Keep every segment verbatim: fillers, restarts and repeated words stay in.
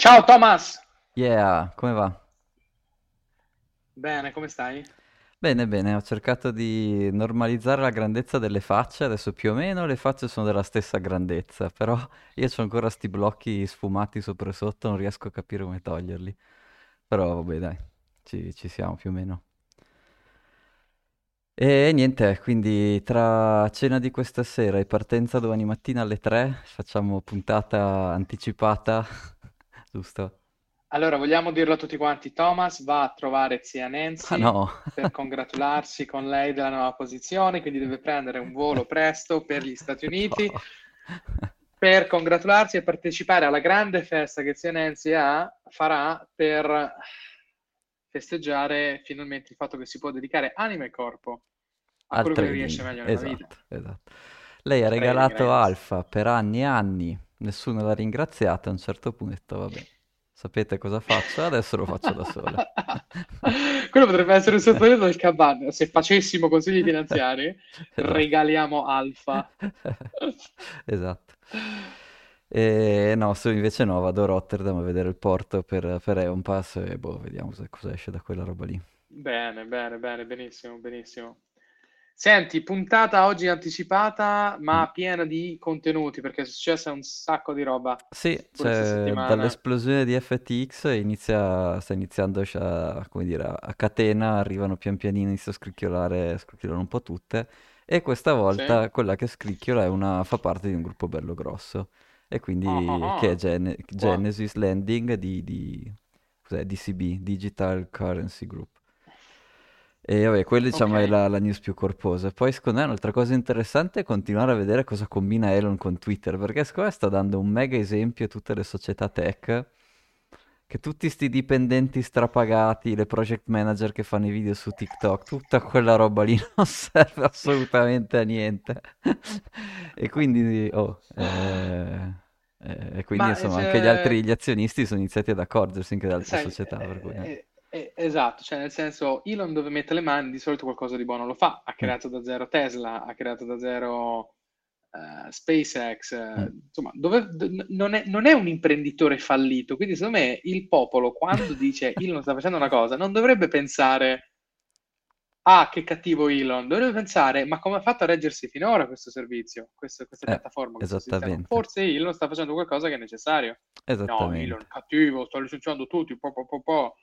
Ciao Thomas! Yeah, come va? Bene, come stai? Bene, bene, ho cercato di normalizzare la grandezza delle facce, adesso più o meno le facce sono della stessa grandezza, però io c'ho ancora sti blocchi sfumati sopra e sotto, non riesco a capire come toglierli. Però vabbè, dai, ci, ci siamo più o meno. E niente, quindi tra cena di questa sera e partenza domani mattina alle tre facciamo puntata anticipata, giusto? Allora, vogliamo dirlo a tutti quanti, Thomas va a trovare zia Ah Nancy no! per congratularsi con lei della nuova posizione, quindi deve prendere un volo presto per gli Stati Uniti No. per congratularsi e partecipare alla grande festa che zia Nancy ha, farà per festeggiare finalmente il fatto che si può dedicare anima e corpo a Al quello che trading, riesce meglio nella vita, esatto, esatto. Lei ha al trading, regalato ragazzi. Alfa per anni e anni, nessuno l'ha ringraziata, a un certo punto ha detto, vabbè, sapete cosa faccio? Adesso lo faccio da sola. Quello potrebbe essere un sottolineo del cabana. Se facessimo consigli finanziari, Esatto. regaliamo Alfa. Esatto. E no, se invece no, vado a Rotterdam a vedere il porto per, per Eon Pass e boh, vediamo se cosa esce da quella roba lì. Bene, bene, bene, benissimo, benissimo. Senti, puntata oggi anticipata, Mm. ma piena di contenuti, perché è successa un sacco di roba Sì, pure questa cioè, settimana. dall'esplosione di F T X inizia, sta iniziando a, come dire, a catena, arrivano pian pianino, inizia a scricchiolare, scricchiolano un po' tutte, e questa Sì. volta quella che scricchiola è una, fa parte di un gruppo bello grosso, e Ah, quindi ah, che è ah. Gene- Buono. Genesis Landing di, di cos'è? D C B, Digital Currency Group. E vabbè, quella diciamo è Ok. la, la news più corposa. Poi secondo me un'altra cosa interessante è continuare a vedere cosa combina Elon con Twitter, perché secondo me sta dando un mega esempio a tutte le società tech, che tutti sti dipendenti strapagati, le project manager che fanno i video su TikTok, tutta quella roba lì non serve assolutamente a niente. E quindi, oh, eh, eh, e quindi Ma insomma anche gli altri, gli cioè, azionisti sono iniziati ad accorgersi anche da altre sai, società, per cui... eh. eh, eh, esatto, cioè nel senso Elon dove mette le mani di solito qualcosa di buono lo fa, ha Mm, creato da zero Tesla, ha creato da zero eh, SpaceX, mm. eh, insomma dove, d- n- non è, non è un imprenditore fallito, quindi secondo me il popolo quando dice Elon sta facendo una cosa non dovrebbe pensare ah che cattivo Elon, dovrebbe pensare ma come ha fatto a reggersi finora questo servizio, questo- questa Eh, piattaforma, questo sistema, esattamente, forse Elon sta facendo qualcosa che è necessario. No, Elon esattamente. cattivo, sto licenziando tutti, po, po, po, po.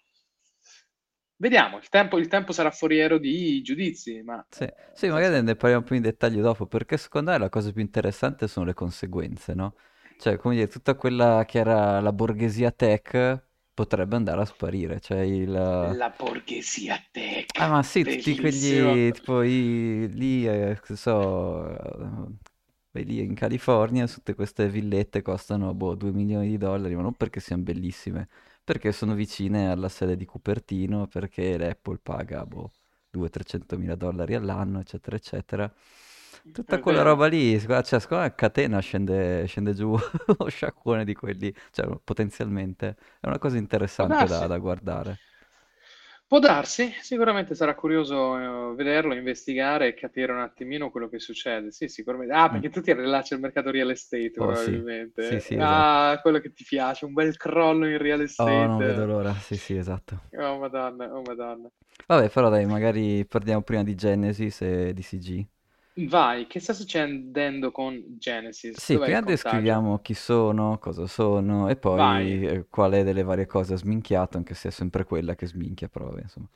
Vediamo, il tempo, il tempo sarà foriero di giudizi, ma Sì, eh, nel sì, magari senso, ne parliamo più in dettaglio dopo, perché secondo me la cosa più interessante sono le conseguenze, no? Cioè, come dire, tutta quella che era la borghesia tech potrebbe andare a sparire, cioè il... la borghesia tech, Ah, ma sì, tutti bellissimo. quegli, tipo, i, lì, eh, che so, eh, vai lì in California, tutte queste villette costano, boh, due milioni di dollari, ma non perché siano bellissime, perché sono vicine alla sede di Cupertino, perché l'Apple paga, boh, duecento-trecento mila dollari all'anno, eccetera, eccetera. Tutta È quella vero. roba lì, secondo- cioè, secondo me a catena scende, scende giù uno sciacquone di quelli, cioè, potenzialmente. È una cosa Può interessante da, darsi, da guardare. può darsi, sicuramente sarà curioso eh, vederlo, investigare e capire un attimino quello che succede. Sì, sicuramente. Ah, Mm. perché tu ti rilasci al mercato real estate, Oh sì, sì, probabilmente. sì, esatto. Ah, quello che ti piace, un bel crollo in real Oh, non vedo estate. l'ora. Sì, sì, esatto. Oh, Madonna, oh, Madonna. Vabbè, però dai, magari parliamo prima di Genesis e di C G. Vai, che sta succedendo con Genesis? Sì, Dov'è il prima contagio? descriviamo chi sono, cosa sono e Vai. poi eh, quale delle varie cose ha sminchiato, anche se è sempre quella che sminchia, però vabbè, insomma.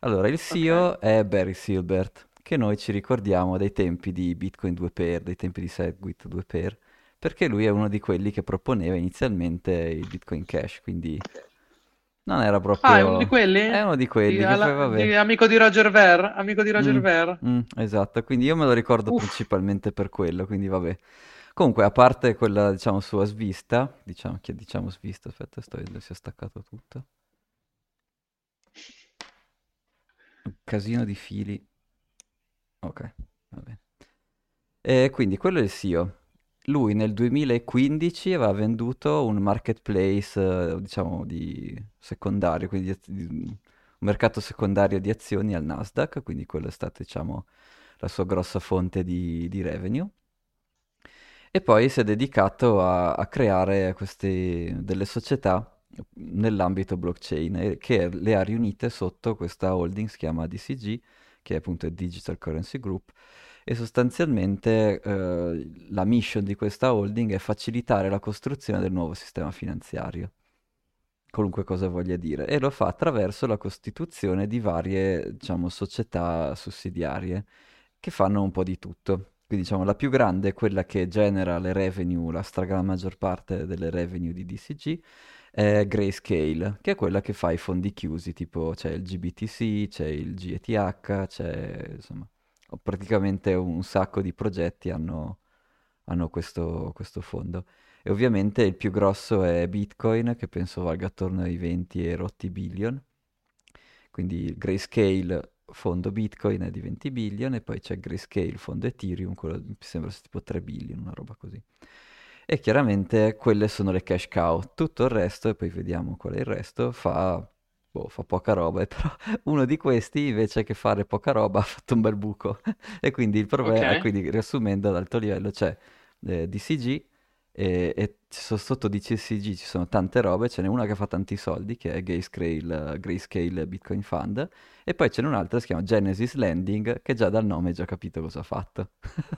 Allora, il Ok. C E O è Barry Silbert, che noi ci ricordiamo dai tempi di Bitcoin due pair, dai tempi di Segwit due pair, perché lui è uno di quelli che proponeva inizialmente il Bitcoin Cash, quindi non era Ah, è uno di proprio... È quelli? uno di Di- quelli che poi alla- vabbè. di- amico di Roger Ver? Amico di Mm, Roger Ver? mm, esatto, quindi io me lo ricordo Uff, principalmente per quello, quindi vabbè. Comunque, a parte quella, diciamo, sua svista, diciamo che diciamo svista, aspetta, sto vedendo se è staccato tutto. Un casino di fili. Ok, va bene. E quindi quello è il C E O. Lui nel duemilaquindici aveva venduto un marketplace, eh, diciamo, di secondario, quindi di az- di- un mercato secondario di azioni al Nasdaq, quindi quella è stata, diciamo, la sua grossa fonte di, di revenue. E poi si è dedicato a, a creare queste, delle società nell'ambito blockchain, eh, che le ha riunite sotto questa holding, si chiama D C G, che è appunto Digital Currency Group, e sostanzialmente eh, la mission di questa holding è facilitare la costruzione del nuovo sistema finanziario, qualunque cosa voglia dire, e lo fa attraverso la costituzione di varie, diciamo, società sussidiarie che fanno un po' di tutto. Quindi, diciamo, la più grande è quella che genera le revenue, la stragrande maggior parte delle revenue di D C G, è Grayscale, che è quella che fa i fondi chiusi, tipo c'è il G B T C, c'è il G E T H, c'è, insomma, praticamente un sacco di progetti hanno, hanno questo, questo fondo. E ovviamente il più grosso è Bitcoin, che penso valga attorno ai venti e rotti billion, quindi Grayscale fondo Bitcoin è di venti billion, e poi c'è Grayscale fondo Ethereum, quello mi sembra tipo tre billion, una roba così. E chiaramente quelle sono le cash cow. Tutto il resto, e poi vediamo qual è il resto, fa, boh, fa poca roba. E però uno di questi, invece che fare poca roba, ha fatto un bel buco. E quindi il problema, okay. Quindi riassumendo ad alto livello, c'è eh, D C G e, e sotto di D C G ci sono tante robe. Ce n'è una che fa tanti soldi, che è Grayscale, Grayscale Bitcoin Fund, e poi ce n'è un'altra che si chiama Genesis Landing, che già dal nome hai già capito cosa ha fatto.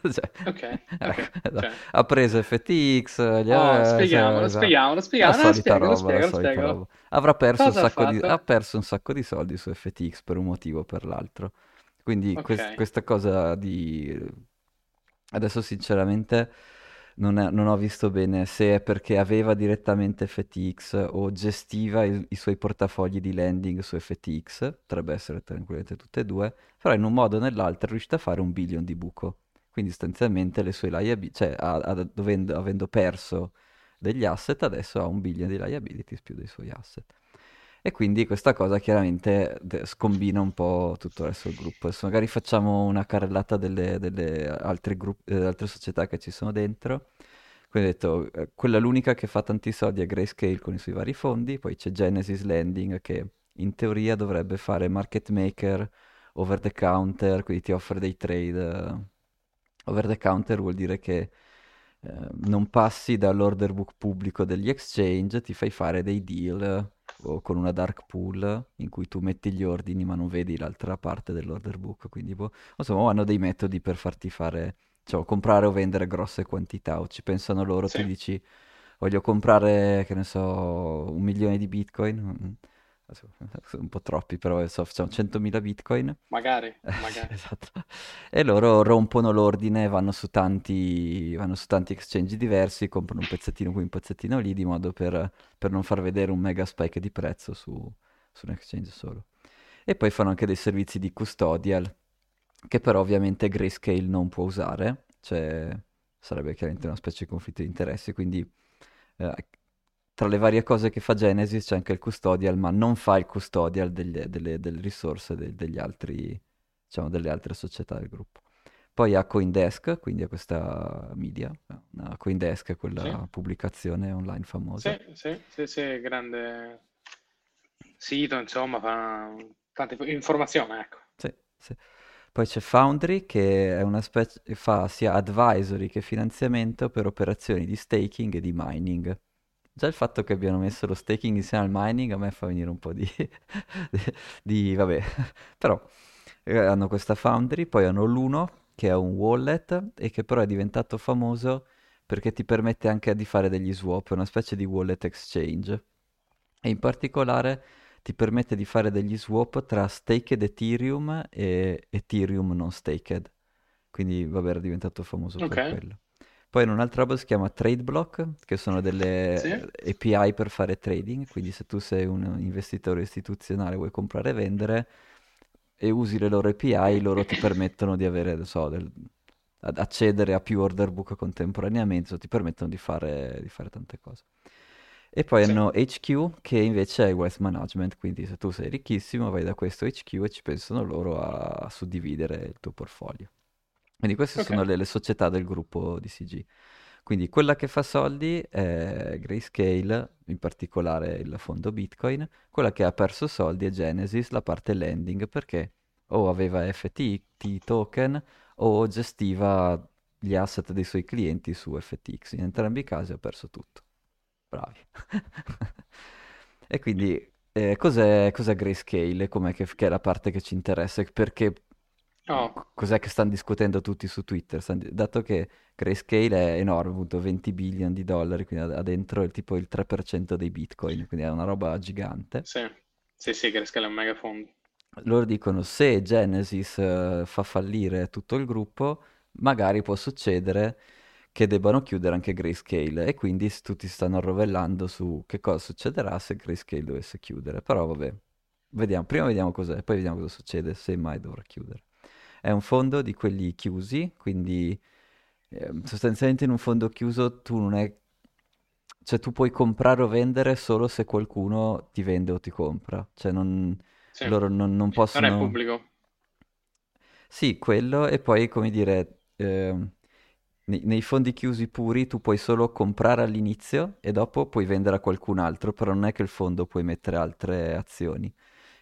Cioè, okay, okay, no, cioè. Ha preso F T X, gli oh, spieghiamolo, cioè, spieghiamolo, spieghiamolo, no, spieghiamolo, spieghiamolo, spieghiamolo. Avrà perso un, sacco di, ha perso un sacco di soldi su F T X per un motivo o per l'altro, quindi okay. quest, questa cosa di adesso sinceramente Non, è, non ho visto bene se è perché aveva direttamente F T X o gestiva il, i suoi portafogli di lending su F T X, potrebbe essere tranquillamente tutte e due, però in un modo o nell'altro è riuscito a fare un billion di buco, quindi sostanzialmente le sue liability, cioè a, a, dovendo, avendo perso degli asset, adesso ha un billion di liabilities più dei suoi asset. E quindi questa cosa chiaramente scombina un po' tutto il resto del gruppo. Adesso magari facciamo una carrellata delle, delle altre, gruppi, eh, altre società che ci sono dentro. Quindi ho detto, eh, quella l'unica che fa tanti soldi è Grayscale con i suoi vari fondi, poi c'è Genesis Landing che in teoria dovrebbe fare market maker, over the counter, quindi ti offre dei trade. Over the counter vuol dire che eh, non passi dall'order book pubblico degli exchange, ti fai fare dei deal o con una dark pool in cui tu metti gli ordini ma non vedi l'altra parte dell'order book, quindi boh, insomma hanno dei metodi per farti fare, cioè comprare o vendere grosse quantità, o ci pensano loro, sì. Tu dici voglio comprare, che ne so, un milione di bitcoin, sono un po' troppi però so, facciamo centomila bitcoin magari, magari. Esatto. E loro rompono l'ordine, vanno su tanti vanno su tanti exchange diversi, comprano un pezzettino qui un pezzettino lì, di modo per, per non far vedere un mega spike di prezzo su, su un exchange solo. E poi fanno anche dei servizi di custodial che però ovviamente Grayscale non può usare, cioè sarebbe chiaramente una specie di conflitto di interessi, quindi eh, tra le varie cose che fa Genesis c'è anche il custodial, ma non fa il custodial delle, delle, delle risorse de, degli altri, diciamo, delle altre società del gruppo. Poi ha Coindesk, quindi ha questa media, no, Coindesk è quella sì. Pubblicazione online famosa. Sì, sì, sì, sì, grande sito, insomma, fa tante informazioni, ecco. Sì, sì. Poi c'è Foundry, che è una specie, fa sia advisory che finanziamento per operazioni di staking e di mining. Già il fatto che abbiano messo lo staking insieme al mining a me fa venire un po' di... di, di vabbè, però eh, hanno questa Foundry, poi hanno l'Uno, che è un wallet e che però è diventato famoso perché ti permette anche di fare degli swap, una specie di wallet exchange. E in particolare ti permette di fare degli swap tra staked Ethereum e Ethereum non staked. Quindi vabbè, era diventato famoso okay. per quello. Poi in un'altra roba si chiama TradeBlock, che sono delle sì. A P I per fare trading, quindi se tu sei un investitore istituzionale e vuoi comprare e vendere e usi le loro A P I, loro ti permettono di avere, non so, del, ad accedere a più order book contemporaneamente, so, ti permettono di fare, di fare tante cose. E poi sì. hanno H Q, che invece è wealth management, quindi se tu sei ricchissimo vai da questo H Q e ci pensano loro a, a suddividere il tuo portfolio. Quindi queste okay. sono le, le società del gruppo D C G. Quindi quella che fa soldi è Grayscale, in particolare il fondo Bitcoin, quella che ha perso soldi è Genesis, la parte lending, perché o aveva F T T token o gestiva gli asset dei suoi clienti su F T X. In entrambi i casi ha perso tutto. Bravi. E quindi eh, cos'è, cos'è Grayscale? Com'è che, che è la parte che ci interessa? Perché oh. cos'è che stanno discutendo tutti su Twitter? Stanno, dato che Grayscale è enorme, appunto venti billion di dollari, quindi ha dentro il, tipo il tre per cento dei Bitcoin, quindi è una roba gigante. Sì, sì, sì, Grayscale è un mega fondo. Loro dicono se Genesis uh, fa fallire tutto il gruppo, magari può succedere che debbano chiudere anche Grayscale, e quindi tutti stanno rovellando su che cosa succederà se Grayscale dovesse chiudere. Però vabbè, vediamo, prima vediamo cos'è, poi vediamo cosa succede se mai dovrà chiudere. È un fondo di quelli chiusi, quindi eh, sostanzialmente in un fondo chiuso tu non è... cioè tu puoi comprare o vendere solo se qualcuno ti vende o ti compra, cioè non... Sì. Loro non, non possono... Non è pubblico. Sì, quello, e poi, come dire, eh, nei, nei fondi chiusi puri tu puoi solo comprare all'inizio e dopo puoi vendere a qualcun altro, però non è che il fondo puoi mettere altre azioni.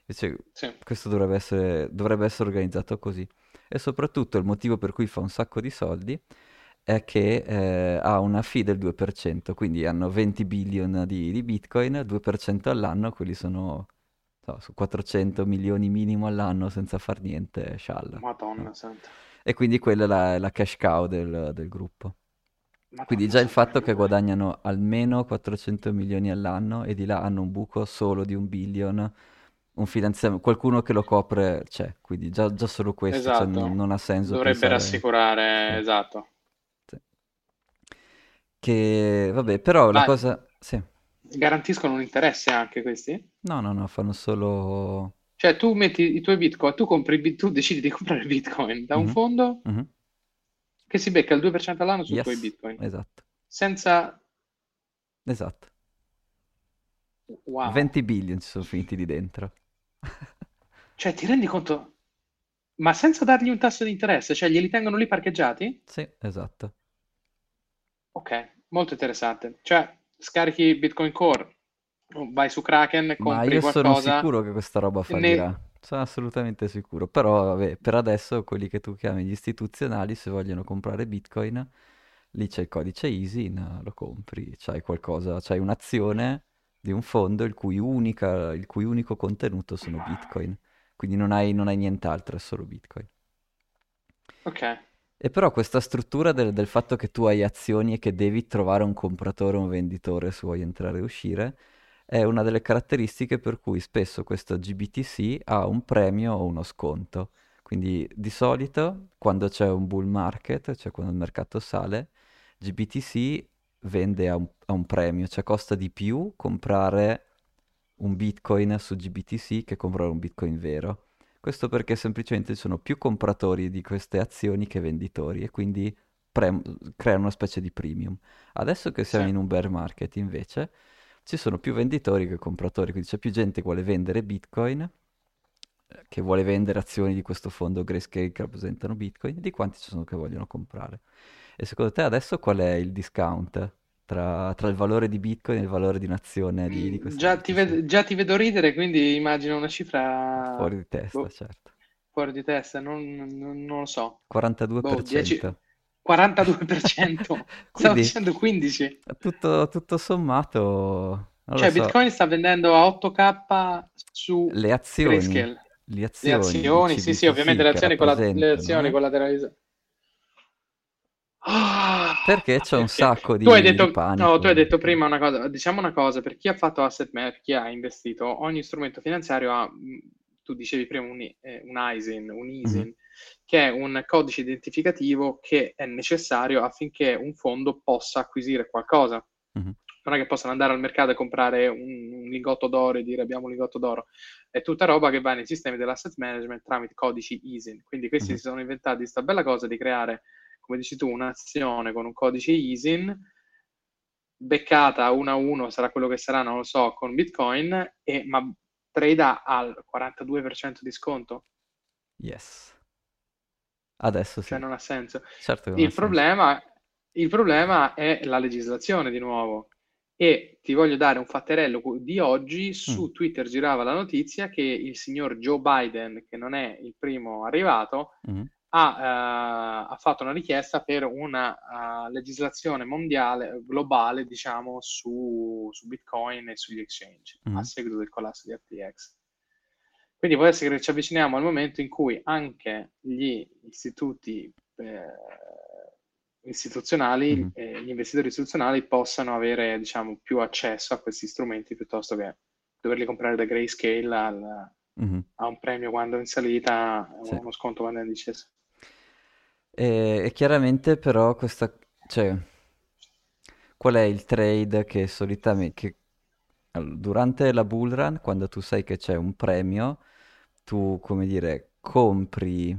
Invece, sì. Questo dovrebbe essere, dovrebbe essere organizzato così. E soprattutto il motivo per cui fa un sacco di soldi è che eh, ha una fee del due per cento, quindi hanno venti billion di, di bitcoin, due per cento all'anno, quelli sono... No, su quattrocento milioni minimo all'anno senza far niente, scialla. Madonna, no? Santa. E quindi quella è la, la cash cow del, del gruppo. Madonna, quindi già il fatto che guadagnano almeno quattrocento milioni all'anno e di là hanno un buco solo di un billion, un finanziamento, qualcuno che lo copre c'è, quindi già, già solo questo, esatto. Cioè, non, non ha senso. Dovrebbe pensare... rassicurare, sì. Esatto. Sì. Che, vabbè, però Vai. La cosa... Sì. Garantiscono un interesse anche questi? No, no, no, fanno solo... Cioè tu metti i tuoi bitcoin, tu compri, tu decidi di comprare bitcoin da mm-hmm. un fondo mm-hmm. che si becca il due per cento all'anno sui yes. tuoi bitcoin. Esatto. Senza... Esatto. Wow. venti billion ci sono finiti di dentro. Cioè ti rendi conto? Ma senza dargli un tasso di interesse? Cioè glieli tengono lì parcheggiati? Sì, esatto. Ok, molto interessante. Cioè... Scarichi Bitcoin Core, vai su Kraken, compri qualcosa. Ma io sono sicuro che questa roba fallirà, ne... sono assolutamente sicuro. Però vabbè, per adesso quelli che tu chiami gli istituzionali, se vogliono comprare Bitcoin, lì c'è il codice I S I N, lo compri, c'hai qualcosa, c'hai un'azione di un fondo il cui, unica, il cui unico contenuto sono Bitcoin. Quindi non hai, non hai nient'altro, è solo Bitcoin. Ok. E però questa struttura del, del fatto che tu hai azioni e che devi trovare un compratore o un venditore se vuoi entrare e uscire è una delle caratteristiche per cui spesso questo G B T C ha un premio o uno sconto. Quindi di solito quando c'è un bull market, cioè quando il mercato sale, G B T C vende a un, a un premio, cioè costa di più comprare un bitcoin su G B T C che comprare un bitcoin vero. Questo perché semplicemente ci sono più compratori di queste azioni che venditori e quindi pre- creano una specie di premium. Adesso che siamo sì. in un bear market invece ci sono più venditori che compratori, quindi c'è più gente che vuole vendere Bitcoin, che vuole vendere azioni di questo fondo Grayscale che rappresentano Bitcoin, di quanti ci sono che vogliono comprare. E secondo te adesso qual è il discount tra, tra il valore di Bitcoin e il valore di un'azione di, di questa già ti, ved- già ti vedo ridere, quindi immagino una cifra... Fuori di testa, boh. Certo. Fuori di testa, non, non, non lo so. quarantadue per cento. Boh, dieci... quarantadue per cento? Stavo dicendo quindici. Tutto, tutto sommato... Cioè, so. Bitcoin sta vendendo a otto K su le azioni. Grayscale. Le azioni, le azioni sì, sì, ovviamente le azioni, con la, le azioni no? collateralizzate. Ah, perché c'è perché? un sacco di, tu hai detto, di panico. No, tu hai detto prima una cosa. Diciamo una cosa, per chi ha fatto asset management, chi ha investito, ogni strumento finanziario ha... tu dicevi prima un, eh, un I S I N, un I S I N, mm-hmm. che è un codice identificativo che è necessario affinché un fondo possa acquisire qualcosa. Mm-hmm. Non è che possano andare al mercato e comprare un, un lingotto d'oro e dire abbiamo un lingotto d'oro. È tutta roba che va nei sistemi dell'asset management tramite codici I S I N. Quindi questi mm-hmm. si sono inventati questa bella cosa di creare, come dici tu, un'azione con un codice I S I N, beccata uno a uno, sarà quello che sarà, non lo so, con Bitcoin, e ma... trade al quarantadue per cento di sconto. Yes. Adesso sì. Cioè non ha senso. Certo che non il ha problema, senso. Il problema è la legislazione di nuovo. E ti voglio dare un fatterello di oggi. Su mm. Twitter girava la notizia che il signor Joe Biden, che non è il primo arrivato, mm. ha, eh, ha fatto una richiesta per una uh, legislazione mondiale, globale, diciamo, su, su Bitcoin e sugli exchange, mm. a seguito del collasso di F T X. Quindi può essere che ci avviciniamo al momento in cui anche gli istituti eh, istituzionali, mm. eh, gli investitori istituzionali possano avere, diciamo, più accesso a questi strumenti piuttosto che doverli comprare da Grayscale al... Mm-hmm. a un premio quando in salita, sì. uno sconto quando è in discesa. E, e chiaramente però questa, cioè, qual è il trade che solitamente che, allora, durante la bull run, quando tu sai che c'è un premio, tu, come dire, compri, eh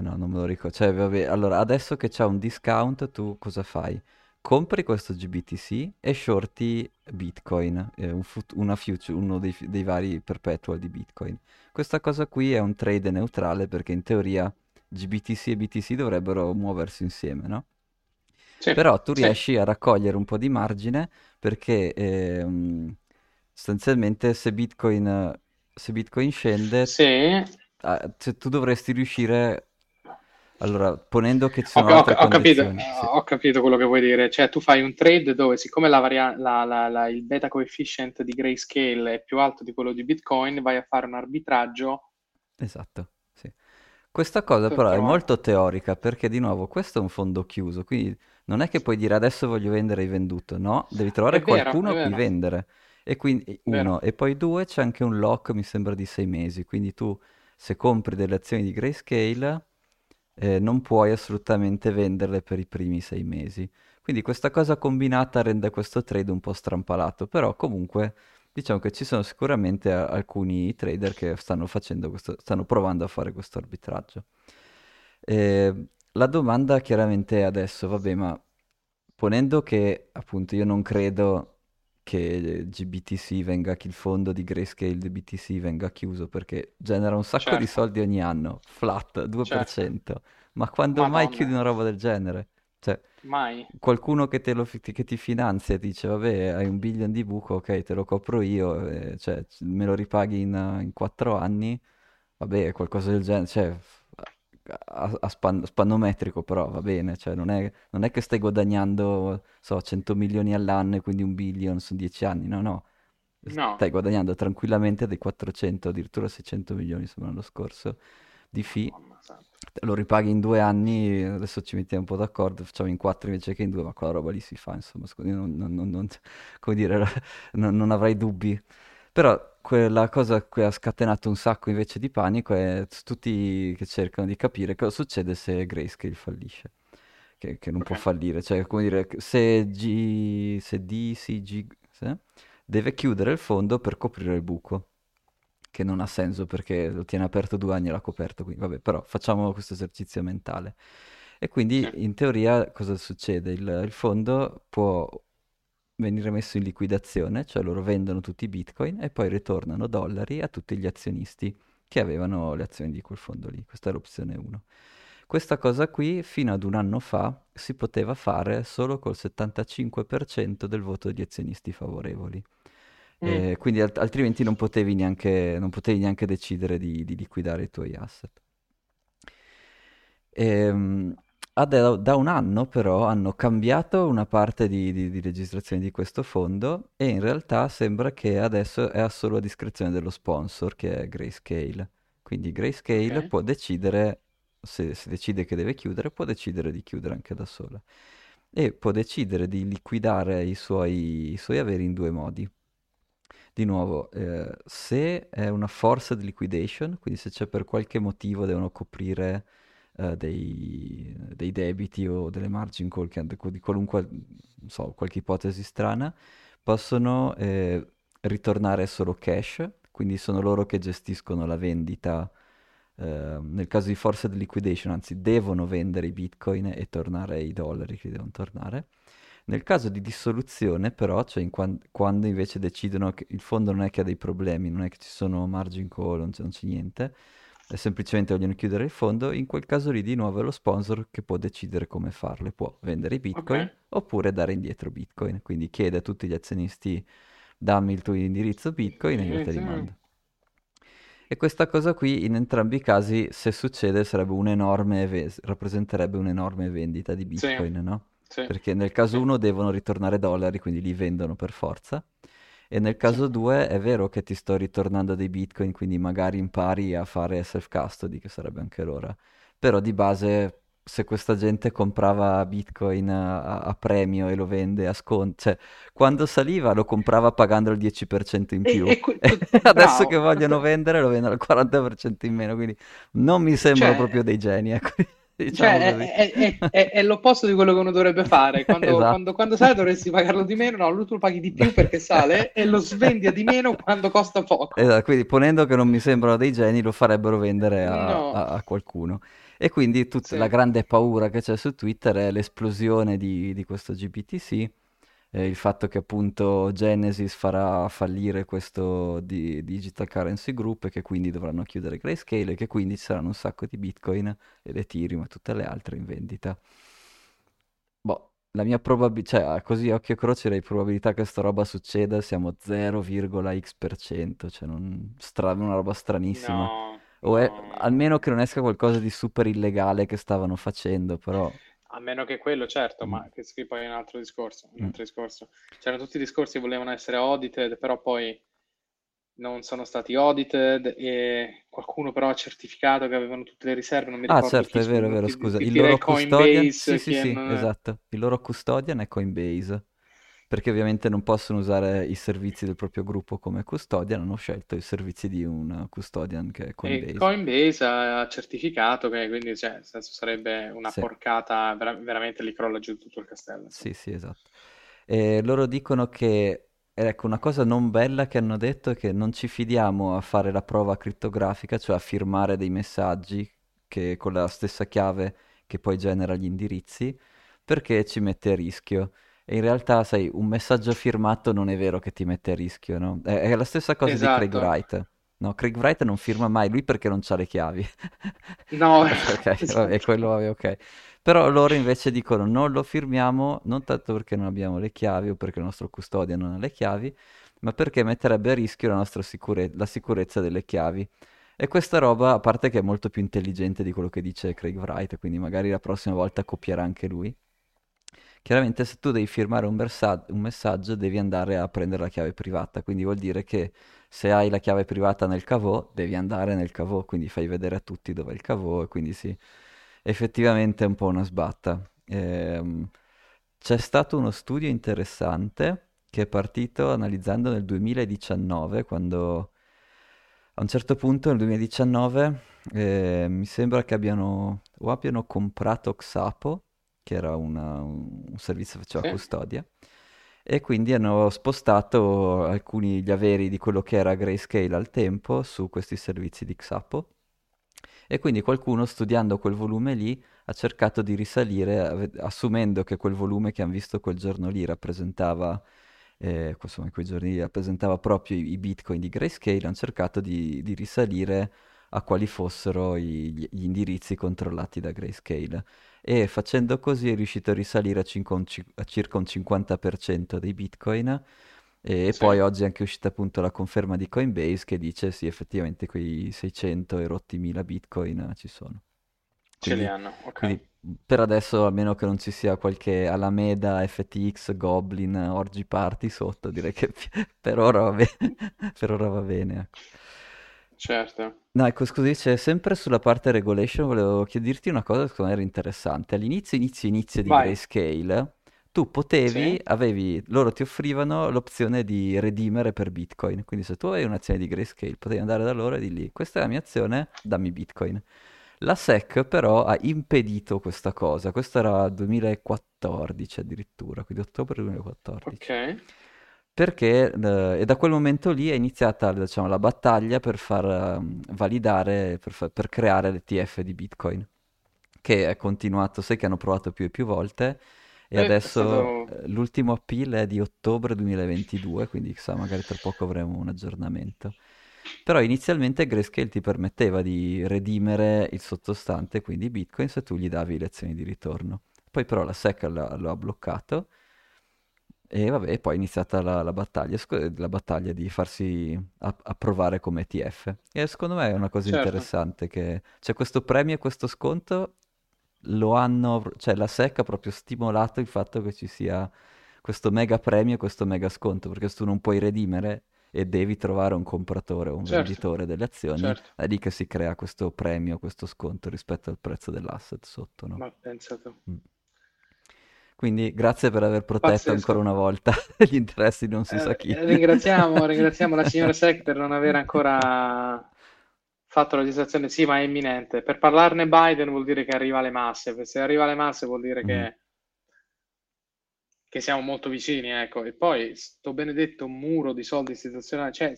no, non me lo ricordo, cioè, vabbè, allora adesso che c'è un discount tu cosa fai? Compri questo G B T C e shorti Bitcoin, eh, un fut- una future, uno dei, dei vari perpetual di Bitcoin. Questa cosa qui è un trade neutrale perché in teoria G B T C e B T C dovrebbero muoversi insieme, no? Sì, però tu riesci sì. a raccogliere un po' di margine perché eh, sostanzialmente se Bitcoin, se Bitcoin scende sì. eh, tu dovresti riuscire... Allora, ponendo che ci sono ho, altre ho, ho condizioni... Capito, sì. Ho capito quello che vuoi dire. Cioè, tu fai un trade dove, siccome la varia- la, la, la, il beta coefficient di Grayscale è più alto di quello di Bitcoin, vai a fare un arbitraggio... Esatto, sì. Questa cosa per però trovare. È molto teorica, perché di nuovo questo è un fondo chiuso, quindi non è che puoi dire adesso voglio vendere e venduto, no? Devi trovare vero, qualcuno a cui vendere. E quindi, uno, e poi due, c'è anche un lock, mi sembra, di sei mesi. Quindi tu, se compri delle azioni di Grayscale... Eh, non puoi assolutamente venderle per i primi sei mesi. Quindi questa cosa combinata rende questo trade un po' strampalato, però comunque diciamo che ci sono sicuramente a- alcuni trader che stanno facendo questo, stanno provando a fare questo arbitraggio. Eh, la domanda chiaramente è adesso, vabbè, ma ponendo che appunto io non credo che G B T C venga, che il fondo di Grayscale di B T C venga chiuso perché genera un sacco certo. di soldi ogni anno, flat, due per cento, certo. ma quando Madonna. Mai chiudi una roba del genere? Cioè, mai. Qualcuno che, te lo, che ti finanzia e dice vabbè hai un billion di buco, ok te lo copro io, eh, cioè, me lo ripaghi in, in quattro anni, vabbè qualcosa del genere, cioè, a, a span, spannometrico però va bene, cioè non è, non è che stai guadagnando so cento milioni all'anno e quindi un billion su dieci anni, no no, no. stai guadagnando tranquillamente dei quattrocento addirittura seicento milioni sembra l'anno scorso di fee, lo ripaghi in due anni, adesso ci mettiamo un po' d'accordo, facciamo in quattro invece che in due, ma quella roba lì si fa insomma, non, non, non, non, come dire, non, non avrai dubbi. Però quella cosa che ha scatenato un sacco invece di panico è tutti che cercano di capire cosa succede se Grayscale fallisce, che, che non okay. può fallire, cioè come dire, se, G, se D C G se, deve chiudere il fondo per coprire il buco, che non ha senso perché lo tiene aperto due anni e l'ha coperto, quindi vabbè, però facciamo questo esercizio mentale. E quindi in teoria cosa succede? Il, il fondo può... venire messo in liquidazione, cioè loro vendono tutti i bitcoin e poi ritornano dollari a tutti gli azionisti che avevano le azioni di quel fondo lì. Questa è l'opzione uno. Questa cosa qui fino ad un anno fa si poteva fare solo col settantacinque per cento del voto degli azionisti favorevoli, mm. eh, quindi alt- altrimenti non potevi neanche, non potevi neanche decidere di, di liquidare i tuoi asset. Ehm... Ad, da un anno però hanno cambiato una parte di, di, di registrazione di questo fondo e in realtà sembra che adesso è a solo a discrezione dello sponsor che è Grayscale, quindi Grayscale okay. può decidere, se, se decide che deve chiudere può decidere di chiudere anche da sola e può decidere di liquidare i suoi, i suoi averi in due modi. Di nuovo, eh, se è una forced liquidation, quindi se c'è per qualche motivo devono coprire Uh, dei, dei debiti o delle margin call che, di qualunque, non so, qualche ipotesi strana, possono eh, ritornare solo cash, quindi sono loro che gestiscono la vendita, uh, nel caso di forced liquidation, anzi devono vendere i bitcoin e tornare i dollari che devono tornare. Nel caso di dissoluzione però, cioè in quando, quando invece decidono che il fondo non è che ha dei problemi, non è che ci sono margin call, non c'è, non c'è niente, semplicemente vogliono chiudere il fondo, in quel caso lì di nuovo è lo sponsor che può decidere come farle, può vendere i bitcoin okay. oppure dare indietro bitcoin, quindi chiede a tutti gli azionisti dammi il tuo indirizzo bitcoin e io te li mando. E questa cosa qui in entrambi i casi, se succede, sarebbe un enorme ve- rappresenterebbe un'enorme vendita di Bitcoin, sì. no? Sì. Perché nel caso uno sì. devono ritornare dollari, quindi li vendono per forza. E nel caso due è vero che ti sto ritornando dei Bitcoin, quindi magari impari a fare self-custody, che sarebbe anche l'ora. Però di base, se questa gente comprava Bitcoin a, a premio e lo vende a sconto, cioè quando saliva lo comprava pagando il dieci per cento in più, e, e que- adesso che vogliono vendere lo vendono al quaranta per cento in meno, quindi non mi sembrano cioè... proprio dei geni, ecco. Diciamo cioè, è, è, è, è l'opposto di quello che uno dovrebbe fare. Quando, esatto. quando, quando sale dovresti pagarlo di meno, no, lui tu lo paghi di più perché sale e lo svendi a di meno quando costa poco. Esatto, quindi ponendo che non mi sembrano dei geni, lo farebbero vendere a, no. a, a qualcuno. E quindi tutta sì. la grande paura che c'è su Twitter è l'esplosione di, di questo G B T C, eh, il fatto che appunto Genesis farà fallire questo di, Digital Currency Group e che quindi dovranno chiudere Grayscale e che quindi ci saranno un sacco di Bitcoin ed Ethereum e tutte le altre in vendita. Boh, la mia probabilità, cioè così occhio e croce, la probabilità che sta roba succeda siamo zero virgola x per cento, cioè non... Stra... una roba stranissima. No, o è... no. Almeno che non esca qualcosa di super illegale che stavano facendo, però... A meno che quello, certo, mm. ma che qui poi è un altro discorso, un altro mm. discorso. C'erano tutti i discorsi che volevano essere audited, però poi non sono stati audited e qualcuno però ha certificato che avevano tutte le riserve, non mi ricordo. Ah, certo, è vero, è vero, scusa. Il loro custodian, sì, sì, sì, esatto. Il loro custodian è Coinbase, perché ovviamente non possono usare i servizi del proprio gruppo come custodian, hanno scelto i servizi di un custodian che è Coinbase. E Coinbase ha certificato che quindi cioè, nel senso sarebbe una sì. porcata, vera- veramente li crolla giù tutto il castello. Insomma. Sì, sì, esatto. E loro dicono che, ecco, una cosa non bella che hanno detto è che non ci fidiamo a fare la prova criptografica, cioè a firmare dei messaggi che con la stessa chiave che poi genera gli indirizzi, perché ci mette a rischio. E in realtà, sai, un messaggio firmato non è vero che ti mette a rischio, no? È, è la stessa cosa esatto. di Craig Wright, no? Craig Wright non firma mai, lui perché non c'ha le chiavi. No. Ok, esatto. vabbè, quello vabbè, ok. Però loro invece dicono non lo firmiamo, non tanto perché non abbiamo le chiavi o perché il nostro custode non ha le chiavi, ma perché metterebbe a rischio la nostra sicure- la sicurezza delle chiavi. E questa roba, a parte che è molto più intelligente di quello che dice Craig Wright, quindi magari la prossima volta copierà anche lui. Chiaramente se tu devi firmare un, versa- un messaggio devi andare a prendere la chiave privata, quindi vuol dire che se hai la chiave privata nel cavo devi andare nel cavo, quindi fai vedere a tutti dov'è il cavo e quindi sì, effettivamente è un po' una sbatta. Ehm, c'è stato uno studio interessante che è partito analizzando nel duemiladiciannove, quando a un certo punto nel duemiladiciannove eh, mi sembra che abbiano o abbiano comprato Xapo, che era una, un servizio che faceva sì. custodia, e quindi hanno spostato alcuni gli averi di quello che era Grayscale al tempo su questi servizi di Xapo, e quindi qualcuno studiando quel volume lì ha cercato di risalire assumendo che quel volume che hanno visto quel giorno lì rappresentava eh, insomma in quei giorni lì rappresentava proprio i, i bitcoin di Grayscale, hanno cercato di, di risalire a quali fossero i, gli indirizzi controllati da Grayscale, e facendo così è riuscito a risalire a, cinco, a circa un cinquanta per cento dei bitcoin, e sì. poi oggi è anche uscita appunto la conferma di Coinbase che dice sì, effettivamente quei seicento e rotti mila bitcoin ci sono. Quindi, ce li hanno, ok. Per adesso, a meno che non ci sia qualche Alameda, F T X, Goblin, Orgy Party sotto, direi che per ora va bene. per ora va bene. Certo. No, ecco, scusi, c'è sempre sulla parte regulation, volevo chiederti una cosa che secondo me era interessante. All'inizio, inizio, inizio di Vai. Grayscale, tu potevi, sì. avevi, loro ti offrivano l'opzione di redimere per Bitcoin. Quindi se tu avevi un'azione di Grayscale, potevi andare da loro e dirgli, questa è la mia azione, dammi Bitcoin. La S E C però ha impedito questa cosa, questo era duemilaquattordici addirittura, quindi ottobre duemilaquattordici. Ok. Perché eh, e da quel momento lì è iniziata, diciamo, la battaglia per far validare, per, fa- per creare l'E T F di Bitcoin, che è continuato, sai che hanno provato più e più volte, e eh, adesso stato... l'ultimo appeal è di ottobre duemilaventidue, quindi chissà, magari tra poco avremo un aggiornamento. Però inizialmente Grayscale ti permetteva di redimere il sottostante, quindi Bitcoin, se tu gli davi le azioni di ritorno. Poi però la S E C lo ha bloccato. E vabbè, poi è iniziata la, la battaglia, la battaglia di farsi app- approvare come E T F. E secondo me è una cosa certo. interessante che cioè questo premio e questo sconto lo hanno, cioè la S E C ha proprio stimolato il fatto che ci sia questo mega premio e questo mega sconto, perché se tu non puoi redimere e devi trovare un compratore o un certo. venditore delle azioni, certo. è lì che si crea questo premio, questo sconto rispetto al prezzo dell'asset sotto, no? Ma pensato. Mm. Quindi grazie per aver protetto Pazzesco. ancora una volta gli interessi non si eh, sa chi. Ringraziamo, ringraziamo la signora S E C per non aver ancora fatto la legislazione, sì, ma è imminente. Per parlarne Biden vuol dire che arriva alle masse, se arriva alle masse vuol dire che, mm. che siamo molto vicini, ecco. E poi sto benedetto muro di soldi istituzionali, cioè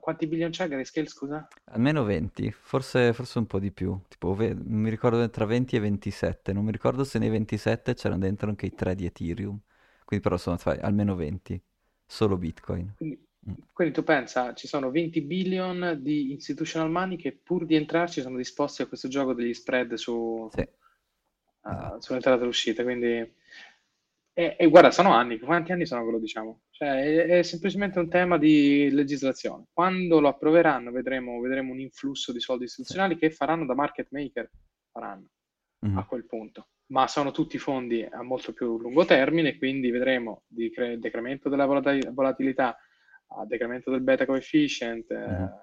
quanti billion c'è Grayscale, scusa? Almeno venti, forse, forse un po' di più, tipo non mi ricordo tra venti e ventisette, non mi ricordo se nei ventisette c'erano dentro anche i tre di Ethereum, quindi però sono tra, almeno venti, solo Bitcoin. Quindi, mm. quindi tu pensa, ci sono venti billion di institutional money che pur di entrarci sono disposti a questo gioco degli spread su sì. uh, esatto. sull'entrata e l'uscita, quindi... E, e guarda, sono anni, quanti anni sono che lo diciamo? Cioè, è, è semplicemente un tema di legislazione. Quando lo approveranno vedremo, vedremo un influsso di soldi istituzionali che faranno da market maker, faranno mm-hmm. a quel punto. Ma sono tutti fondi a molto più lungo termine, quindi vedremo di cre- decremento della volat- volatilità, decremento del beta coefficient mm-hmm. eh,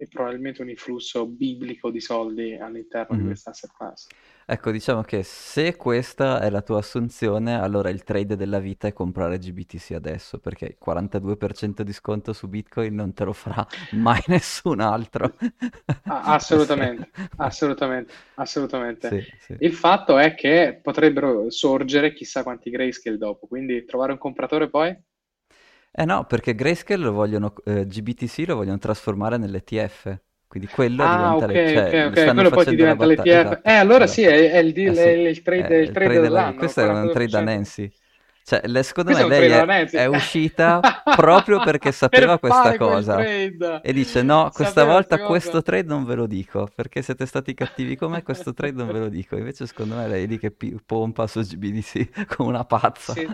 e probabilmente un influsso biblico di soldi all'interno mm-hmm. di questa asset class. Ecco, diciamo che se questa è la tua assunzione, allora il trade della vita è comprare G B T C adesso, perché il quarantadue per cento di sconto su Bitcoin non te lo farà mai nessun altro. Ah, assolutamente, assolutamente, assolutamente. Sì, sì. Il fatto è che potrebbero sorgere chissà quanti Grayscale dopo, quindi trovare un compratore poi? Eh no, perché Grayscale lo vogliono, eh, G B T C lo vogliono trasformare nell'E T F. Quindi quello ah, diventa okay, le, cioè, okay, okay. quello poi ti diventa l'E T F. Esatto, eh, allora esatto. sì, è, è, il, eh, sì. è il trade, è il il trade, trade dell'anno. Questo quaranta per cento. È un trade da Nancy. Cioè, le, secondo questo me lei è, è uscita proprio perché sapeva per questa cosa. E dice, no, questa sapeva volta questo trade non ve lo dico, perché siete stati cattivi con me, questo trade non ve lo dico. Invece secondo me lei è lì che p- pompa su G B D C come una pazza. Se,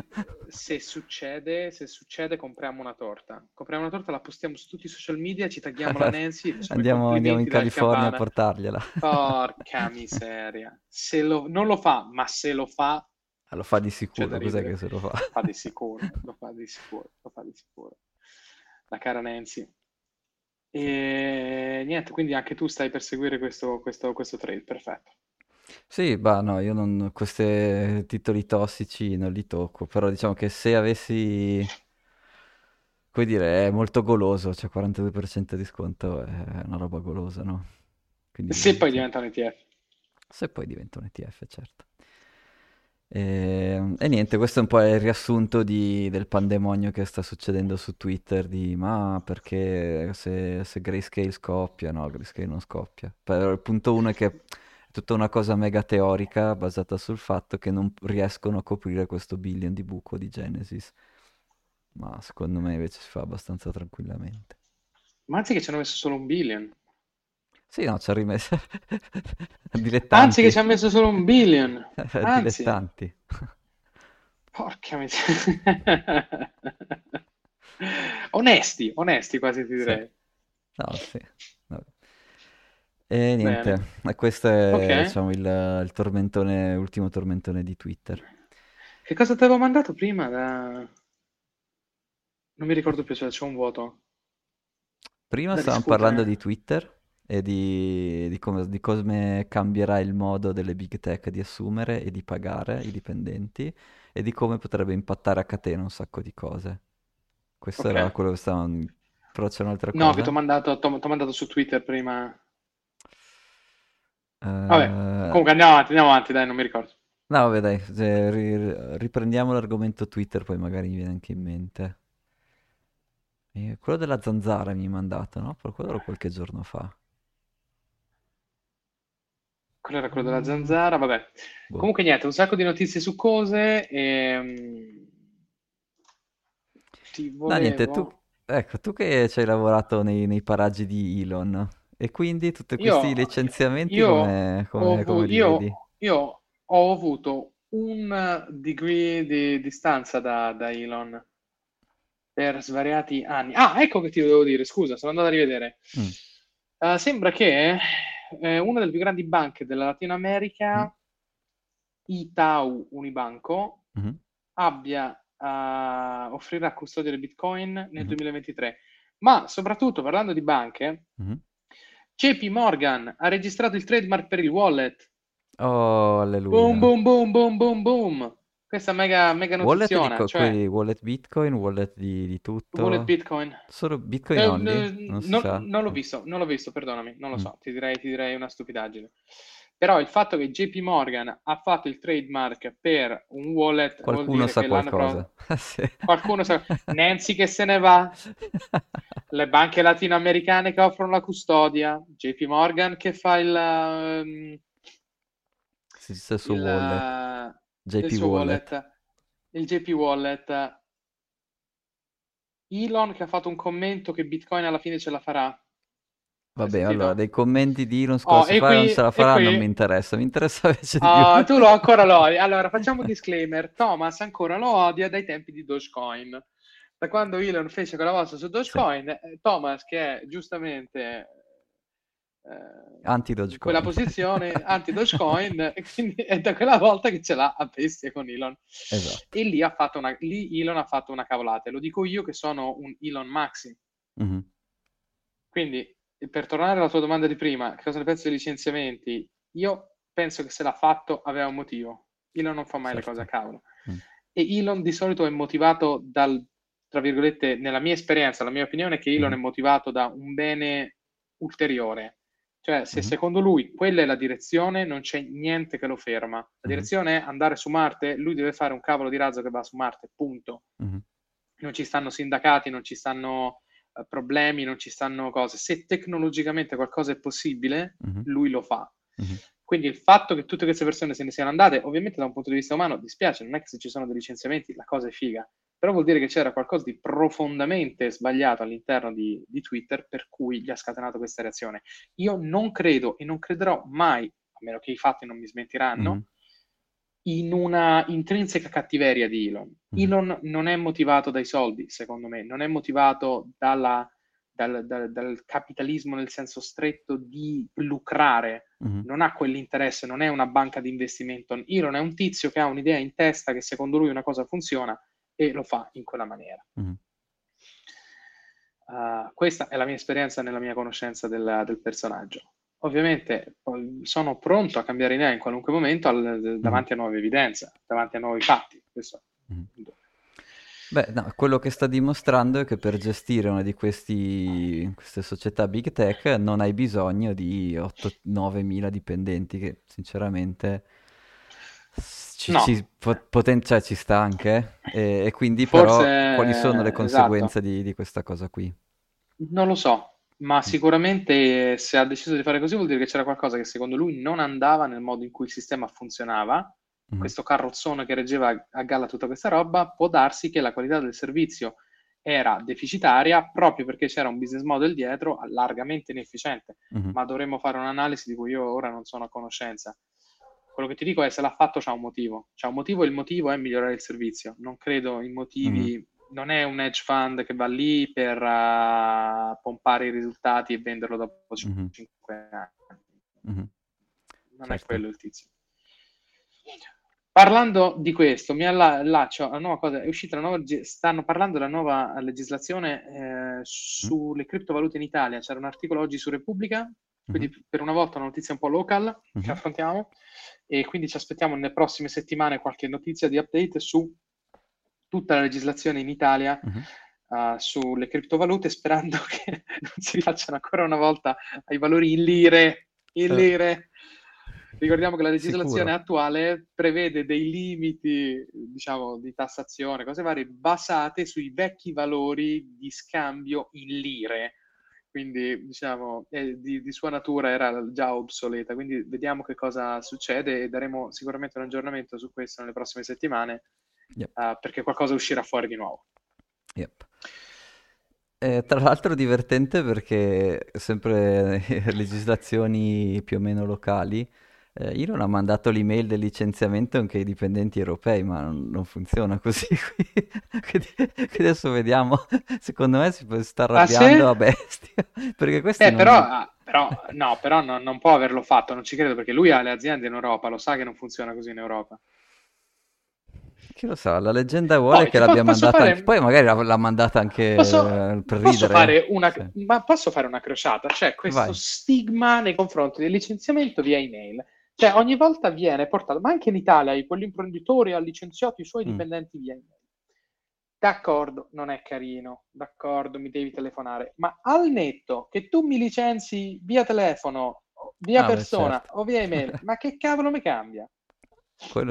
se succede, se succede, compriamo una torta. Compriamo una torta, la postiamo su tutti i social media, ci tagghiamo la Nancy. Andiamo, andiamo in California a portargliela. Porca miseria. Se lo, non lo fa, ma se lo fa, lo fa di sicuro, cioè, cos'è che se lo fa? Lo fa di sicuro, lo fa di sicuro, lo fa di sicuro. La cara Nancy. E niente, quindi anche tu stai per seguire questo, questo, questo trade, perfetto. Sì, bah no, io non questi titoli tossici non li tocco, però diciamo che se avessi, come dire, è molto goloso, cioè quarantadue per cento di sconto è una roba golosa, no? Quindi se quindi... poi diventa un E T F. Se poi diventa un E T F, certo. E, e niente, questo è un po' il riassunto di, del pandemonio che sta succedendo su Twitter di ma perché se, se Grayscale scoppia, no, Grayscale non scoppia. Però il punto uno è che è tutta una cosa mega teorica basata sul fatto che non riescono a coprire questo billion di buco di Genesis, ma secondo me invece si fa abbastanza tranquillamente. Ma anzi che ci hanno messo solo un billion. Sì, no, ci ha rimesso anzi che ci ha messo solo un billion anzi dilettanti. Porca miseria. onesti onesti quasi ti direi sì. no sì Vabbè. E niente Bene. questo è okay. diciamo il, il tormentone ultimo tormentone di Twitter. Che cosa ti avevo mandato prima da... non mi ricordo più, cioè c'è un vuoto. Prima da stavamo discutere. parlando di Twitter e di, di, come, di come cambierà il modo delle big tech di assumere e di pagare i dipendenti e di come potrebbe impattare a catena un sacco di cose. Questo okay. era quello che stavamo... Però c'è un'altra cosa. No, che ti ho mandato, t'ho, t'ho mandato su Twitter prima. Uh... Vabbè, comunque andiamo avanti, andiamo avanti, dai, non mi ricordo. No, vabbè, dai, cioè, ri, riprendiamo l'argomento Twitter, poi magari mi viene anche in mente. E quello della zanzara mi hai mandato, no? Quello era qualche giorno fa. Quello era quello della zanzara, vabbè. Boh. Comunque niente, un sacco di notizie su cose. E... Ti volevo... No, niente, tu, ecco, tu che ci hai lavorato nei, nei paraggi di Elon, e quindi tutti questi io, licenziamenti io come, come, ho, come io, io ho avuto un degree di distanza da, da Elon per svariati anni. Ah, ecco che ti dovevo dire, scusa, sono andato a rivedere. Mm. Uh, sembra che eh, una delle più grandi banche della Latino America, mm. Itau Unibanco, mm-hmm. abbia uh, offrirà custodia del Bitcoin nel mm-hmm. duemilaventitré. Ma soprattutto, parlando di banche, mm-hmm. J P Morgan ha registrato il trademark per il wallet. Oh, alleluia. Boom, boom, boom, boom, boom, boom. Questa mega, mega notizia. Co- cioè... Wallet Bitcoin, wallet di, di tutto. Wallet Bitcoin. Solo Bitcoin eh, only? Non, no, sa. non l'ho visto, non l'ho visto, perdonami, non lo mm. so, ti direi, ti direi una stupidaggine. Però il fatto che J P Morgan ha fatto il trademark per un wallet... Qualcuno sa qualcosa. Prov- Qualcuno sa... Nancy che se ne va. Le banche latinoamericane che offrono la custodia. J P Morgan che fa il... Um, si dice su wallet. J P wallet. wallet. Il J P Wallet. Elon che ha fatto un commento che Bitcoin alla fine ce la farà. Vabbè, allora, dei commenti di Elon Scorsi oh, non se la farà, qui... non mi interessa, mi interessa invece oh, di più. Tu lo ancora lo odi. Allora, facciamo un disclaimer. Thomas ancora lo odia dai tempi di Dogecoin. Da quando Elon fece quella volta su Dogecoin, sì. Thomas, che è giustamente eh, anti-Dogecoin. Quella posizione, anti-Dogecoin, e quindi è da quella volta che ce l'ha a bestia con Elon. Esatto. E lì, ha fatto una, lì Elon ha fatto una cavolata. Lo dico io che sono un Elon Maxi. Mm-hmm. Quindi... Per tornare alla tua domanda di prima, che cosa ne penso dei licenziamenti? Io penso che se l'ha fatto aveva un motivo. Elon non fa mai certo. le cose a cavolo. Mm. E Elon di solito è motivato dal, tra virgolette, nella mia esperienza, la mia opinione è che Elon mm. è motivato da un bene ulteriore. Cioè, se mm. secondo lui quella è la direzione, non c'è niente che lo ferma. La direzione mm. è andare su Marte, lui deve fare un cavolo di razzo che va su Marte, punto. Mm. Non ci stanno sindacati, non ci stanno... problemi, non ci stanno cose. Se tecnologicamente qualcosa è possibile, mm-hmm. lui lo fa. Mm-hmm. Quindi il fatto che tutte queste persone se ne siano andate, ovviamente da un punto di vista umano, dispiace, non è che se ci sono dei licenziamenti la cosa è figa, però vuol dire che c'era qualcosa di profondamente sbagliato all'interno di, di Twitter per cui gli ha scatenato questa reazione. Io non credo e non crederò mai, a meno che i fatti non mi smentiranno, mm-hmm. in una intrinseca cattiveria di Elon. Elon non è motivato dai soldi, secondo me, non è motivato dalla, dal, dal, dal capitalismo nel senso stretto di lucrare, uh-huh. non ha quell'interesse, non è una banca di investimento. Elon è un tizio che ha un'idea in testa che secondo lui una cosa funziona e lo fa in quella maniera. Uh-huh. Uh, questa è la mia esperienza nella mia conoscenza del, del personaggio. Ovviamente sono pronto a cambiare idea in qualunque momento al, davanti a nuove evidenze, davanti a nuovi fatti. Questo. Beh, no, quello che sta dimostrando è che per gestire una di questi, queste società big tech non hai bisogno di otto nove mila dipendenti, che sinceramente ci, no. ci, poten- cioè, ci sta anche, e, e quindi forse, però quali sono le conseguenze esatto. di, di questa cosa qui? Non lo so. Ma sicuramente se ha deciso di fare così vuol dire che c'era qualcosa che secondo lui non andava nel modo in cui il sistema funzionava. Mm. Questo carrozzone che reggeva a galla tutta questa roba, può darsi che la qualità del servizio era deficitaria proprio perché c'era un business model dietro largamente inefficiente. Mm. Ma dovremmo fare un'analisi di cui io ora non sono a conoscenza. Quello che ti dico è se l'ha fatto c'ha un motivo. C'ha un motivo e il motivo è migliorare il servizio. Non credo in motivi... Mm. Non è un hedge fund che va lì per uh, pompare i risultati e venderlo dopo mm-hmm. cinque anni. Mm-hmm. Non certo. è quello il tizio. Parlando di questo, mi allaccio alla nuova cosa. È uscita la nuova. Stanno parlando della nuova legislazione eh, sulle mm-hmm. criptovalute in Italia. C'era un articolo oggi su Repubblica. Quindi mm-hmm. per una volta una notizia un po' local mm-hmm. che affrontiamo. E quindi ci aspettiamo nelle prossime settimane qualche notizia di update su tutta la legislazione in Italia uh-huh. uh, sulle criptovalute, sperando che non si rifacciano ancora una volta ai valori in lire. In lire. Ricordiamo che la legislazione Sicuro. attuale prevede dei limiti, diciamo, di tassazione, cose varie, basate sui vecchi valori di scambio in lire. Quindi, diciamo, eh, di, di sua natura era già obsoleta. Quindi vediamo che cosa succede e daremo sicuramente un aggiornamento su questo nelle prossime settimane. Yep. Uh, perché qualcosa uscirà fuori di nuovo. Yep. Eh, tra l'altro divertente perché sempre eh, legislazioni più o meno locali eh, Elon ha mandato l'email del licenziamento anche ai dipendenti europei, ma non, non funziona così qui. quindi, quindi adesso vediamo, secondo me si sta arrabbiando ah, sì? a bestia, perché questo eh, non però... è... Però, no, però non, non può averlo fatto, non ci credo, perché lui ha le aziende in Europa, lo sa che non funziona così in Europa. Che lo sa, la leggenda vuole poi, che l'abbia mandata fare... anche... Poi magari l'ha, l'ha mandata anche posso, eh, per posso ridere. Fare una... sì. Ma posso fare una crociata? Cioè, questo Vai. stigma nei confronti del licenziamento via email. Cioè, ogni volta viene portato, ma anche in Italia, quell'imprenditore ha licenziato i suoi dipendenti mm. via email. D'accordo, non è carino, d'accordo, mi devi telefonare, ma al netto che tu mi licenzi via telefono, via ah, persona beh, certo. o via email, ma che cavolo mi cambia?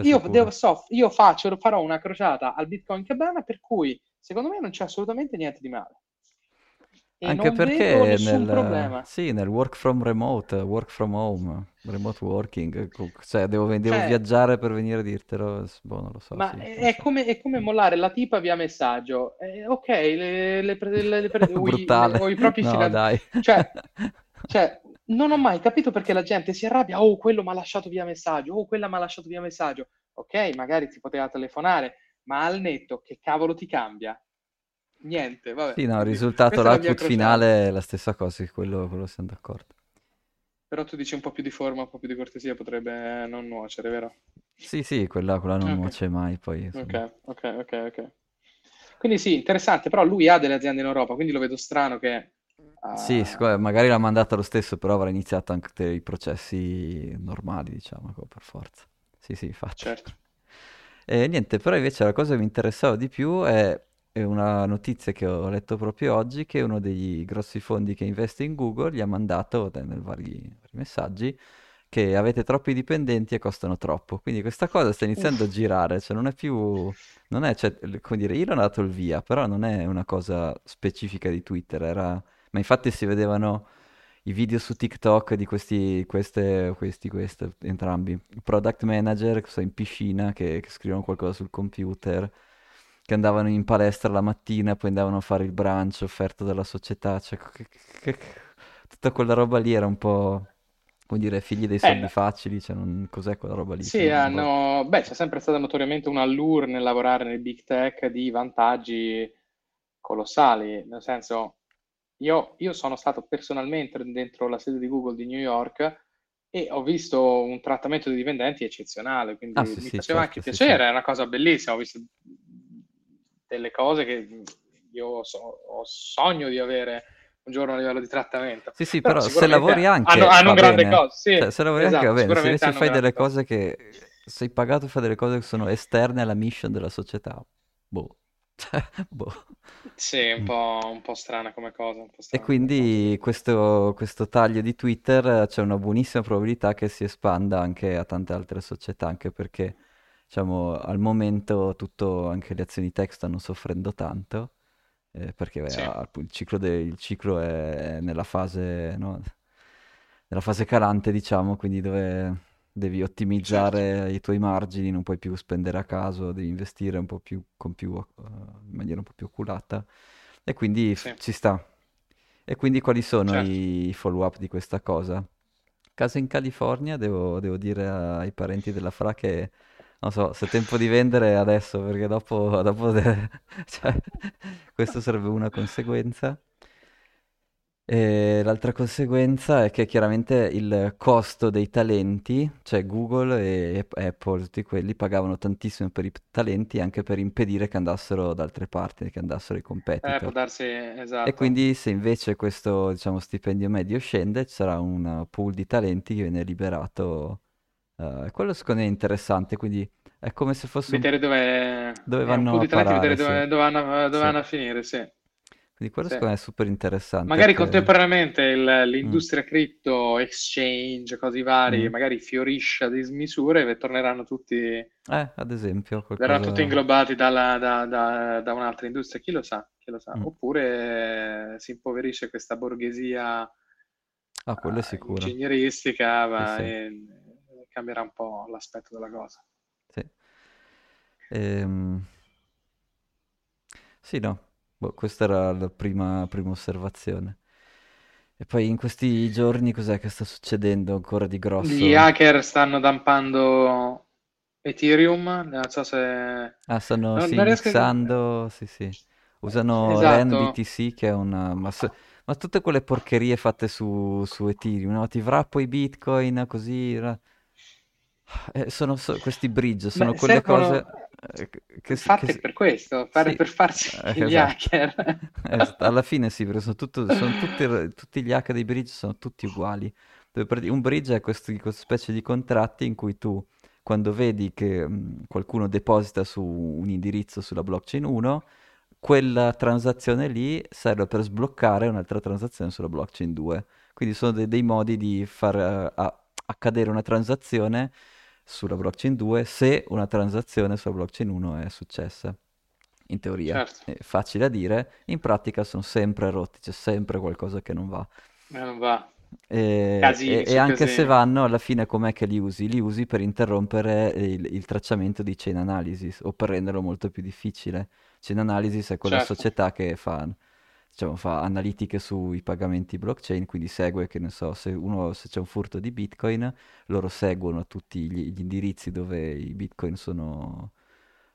Io, devo, so, io faccio, farò una crociata al Bitcoin Cabana, per cui secondo me non c'è assolutamente niente di male. E anche non perché vedo nessun nel, problema. Sì, nel work from remote, work from home, remote working, cioè devo, devo eh, viaggiare per venire a dirtelo, boh, non lo so. Ma sì, è, so. Come, è come mollare la tipa via messaggio, eh, ok, le, le, le, le, le, brutale. O i propri no, finan... dai. Cioè, cioè, non ho mai capito perché la gente si arrabbia, oh quello mi ha lasciato via messaggio, oh quella mi ha lasciato via messaggio, ok, magari ti poteva telefonare, ma al netto che cavolo ti cambia? Niente, vabbè. Sì, no, il risultato, l'output finale è la stessa cosa, quello, quello siamo d'accordo. Però tu dici un po' più di forma, un po' più di cortesia potrebbe non nuocere, vero? Sì, sì, quella, quella non okay. nuoce mai, poi. Ok, ok, ok, ok. Quindi sì, interessante, però lui ha delle aziende in Europa, quindi lo vedo strano che... Uh... Sì, magari l'ha mandata lo stesso, però avrà iniziato anche i processi normali, diciamo, per forza. Sì, sì, infatti. Certo. E niente, però invece la cosa che mi interessava di più è... È una notizia che ho letto proprio oggi, che uno dei grossi fondi che investe in Google gli ha mandato nei vari, vari messaggi che avete troppi dipendenti e costano troppo. Quindi questa cosa sta iniziando Uff. a girare, cioè non è più, non è, cioè, come dire, Elon ha dato il via, però non è una cosa specifica di Twitter, era, ma infatti si vedevano i video su TikTok di questi, queste, questi, questi, entrambi, product manager che sono in piscina, che, che scrivono qualcosa sul computer, che andavano in palestra la mattina, poi andavano a fare il brunch offerto dalla società, cioè che, che, tutta quella roba lì era un po', come dire, figli dei soldi eh, facili, cioè non, cos'è quella roba lì? Sì, hanno, po'... beh, c'è sempre stata notoriamente un allure nel lavorare nel big tech di vantaggi colossali, nel senso, io, io sono stato personalmente dentro la sede di Google di New York e ho visto un trattamento dei dipendenti eccezionale, quindi ah, sì, mi sì, faceva certo, anche sì, piacere, sì. È una cosa bellissima, ho visto... delle cose che io so, ho sogno di avere un giorno a livello di trattamento. Sì, sì, però, però se lavori anche hanno, hanno un grande cosa, sì. Cioè, se lavori esatto, anche va bene, se invece fai delle cose che sei pagato a fare delle cose che sono esterne alla mission della società. Boh. boh. Sì, un po', un po' strana come cosa. Un po' strana e quindi questo, questo taglio di Twitter c'è una buonissima probabilità che si espanda anche a tante altre società, anche perché diciamo, al momento tutto, anche le azioni tech stanno soffrendo tanto, eh, perché beh, sì. ha, il, ciclo de, il ciclo è nella fase, no? nella fase calante, diciamo, quindi dove devi ottimizzare certo. i tuoi margini, non puoi più spendere a caso, devi investire un po' più, con più uh, in maniera un po' più oculata, e quindi sì. ci sta. E quindi quali sono certo. i follow-up di questa cosa? Caso in California, devo, devo dire ai parenti della Fra che... non so, se è tempo di vendere adesso, perché dopo, dopo de... cioè, questo sarebbe una conseguenza. E l'altra conseguenza è che chiaramente il costo dei talenti, cioè Google e Apple, tutti quelli, pagavano tantissimo per i talenti anche per impedire che andassero da altre parti, che andassero ai competitor. Eh, può darsi, esatto. E quindi se invece questo, diciamo, stipendio medio scende, ci sarà un pool di talenti che viene liberato... Uh, quello secondo me è interessante, quindi è come se fosse vedere un... dove, dove vanno a parare, vedere dove, sì. dove, vanno, dove sì. vanno a finire sì. quindi quello sì. secondo me è super interessante, magari perché... contemporaneamente il, l'industria mm. cripto, exchange, cose vari mm. magari fiorisce a dismisure e torneranno tutti eh, ad esempio qualcosa... verranno tutti inglobati dalla, da, da, da un'altra industria, chi lo sa, chi lo sa. Mm. Oppure si impoverisce questa borghesia ah, quello è sicuro. uh, ingegneristica va, sì, sì. E... cambierà un po' l'aspetto della cosa. Sì, ehm... sì no, boh, questa era la prima, prima osservazione. E poi in questi giorni cos'è che sta succedendo ancora di grosso? Gli hacker stanno dampando Ethereum, non so se... Ah, stanno no, sì, mixando, a... sì, sì. Usano esatto. Ren B T C, che è una... Ma, so... Ma tutte quelle porcherie fatte su, su Ethereum, no? Ti wrappo i Bitcoin, così... Eh, sono so... questi bridge, sono Beh, quelle secolo... cose... Che, fatte che, per questo, fare sì, per farsi eh, gli esatto. hacker eh, alla fine sì, perché sono, tutto, sono tutti, tutti gli hack dei bridge sono tutti uguali. Un bridge è questa specie di contratti in cui tu, quando vedi che mh, qualcuno deposita su un indirizzo sulla blockchain uno, quella transazione lì serve per sbloccare un'altra transazione sulla blockchain due. Quindi sono de- dei modi di far uh, a- accadere una transazione sulla blockchain due se una transazione sulla blockchain uno è successa. In teoria certo. È facile a dire, in pratica sono sempre rotti, c'è sempre qualcosa che non va, non va. E, casini, e, e anche casini. Se vanno, alla fine com'è che li usi? Li usi per interrompere il, il tracciamento di Chainalysis o per renderlo molto più difficile. Chainalysis è quella certo. società che fa, diciamo, fa analitiche sui pagamenti blockchain, quindi segue, che ne so, se, uno, se c'è un furto di Bitcoin, loro seguono tutti gli, gli indirizzi dove i Bitcoin sono,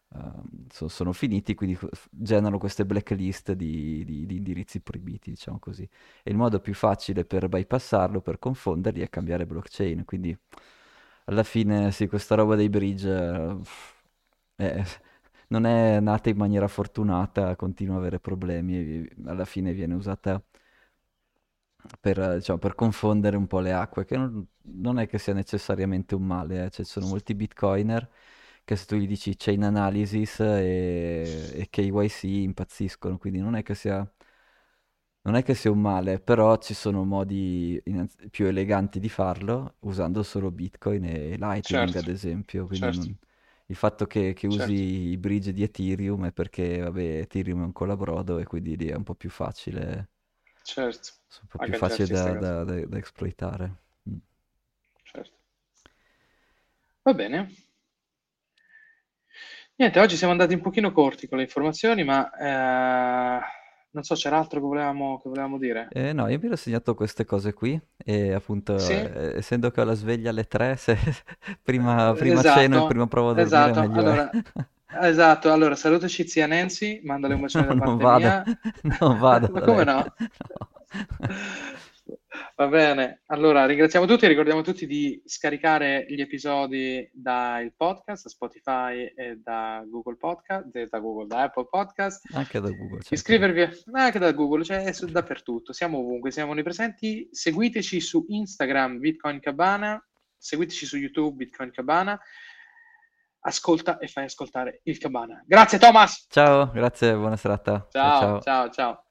uh, so, sono finiti, quindi generano queste blacklist di, di, di indirizzi proibiti, diciamo così. E il modo più facile per bypassarlo, per confonderli, è cambiare blockchain, quindi alla fine sì, questa roba dei bridge... Uh, è... non è nata in maniera fortunata, continua a avere problemi e alla fine viene usata per, diciamo, per confondere un po' le acque, che non, non è che sia necessariamente un male, eh. Cioè, ci sono molti bitcoiner che se tu gli dici Chainalysis e, e K Y C impazziscono, quindi non è che sia, non è che sia un male, però ci sono modi innanz- più eleganti di farlo usando solo Bitcoin e Lightning certo. ad esempio, quindi certo. non... Il fatto che, che certo. usi i bridge di Ethereum è perché, vabbè, Ethereum è un colabrodo e quindi lì è un po' più facile. Certo. Un po' più facile da, da, da, da esploitare. Certo. Va bene. Niente, oggi siamo andati un pochino corti con le informazioni, ma eh, non so, c'era altro che volevamo, che volevamo dire? Eh, no, io mi ero segnato queste cose qui e appunto sì. eh, essendo che ho la sveglia alle tre, se prima, prima esatto, ceno e prima provo a dormire esatto, meglio allora, è. Esatto, allora salutaci zia Nancy, mandale un bacione no, da parte vada, mia non vada ma come no? no? Va bene, allora ringraziamo tutti, ricordiamo tutti di scaricare gli episodi dal podcast, da Spotify e da Google Podcast, da Google, da Apple Podcast anche da Google, certo. iscrivervi a... anche da Google, cioè è su... dappertutto, siamo ovunque, siamo nei presenti, seguiteci su Instagram Bitcoin Cabana, seguiteci su YouTube Bitcoin Cabana, ascolta e fai ascoltare il Cabana. Grazie Thomas! Ciao, grazie, buona serata. Ciao, ciao, ciao, ciao.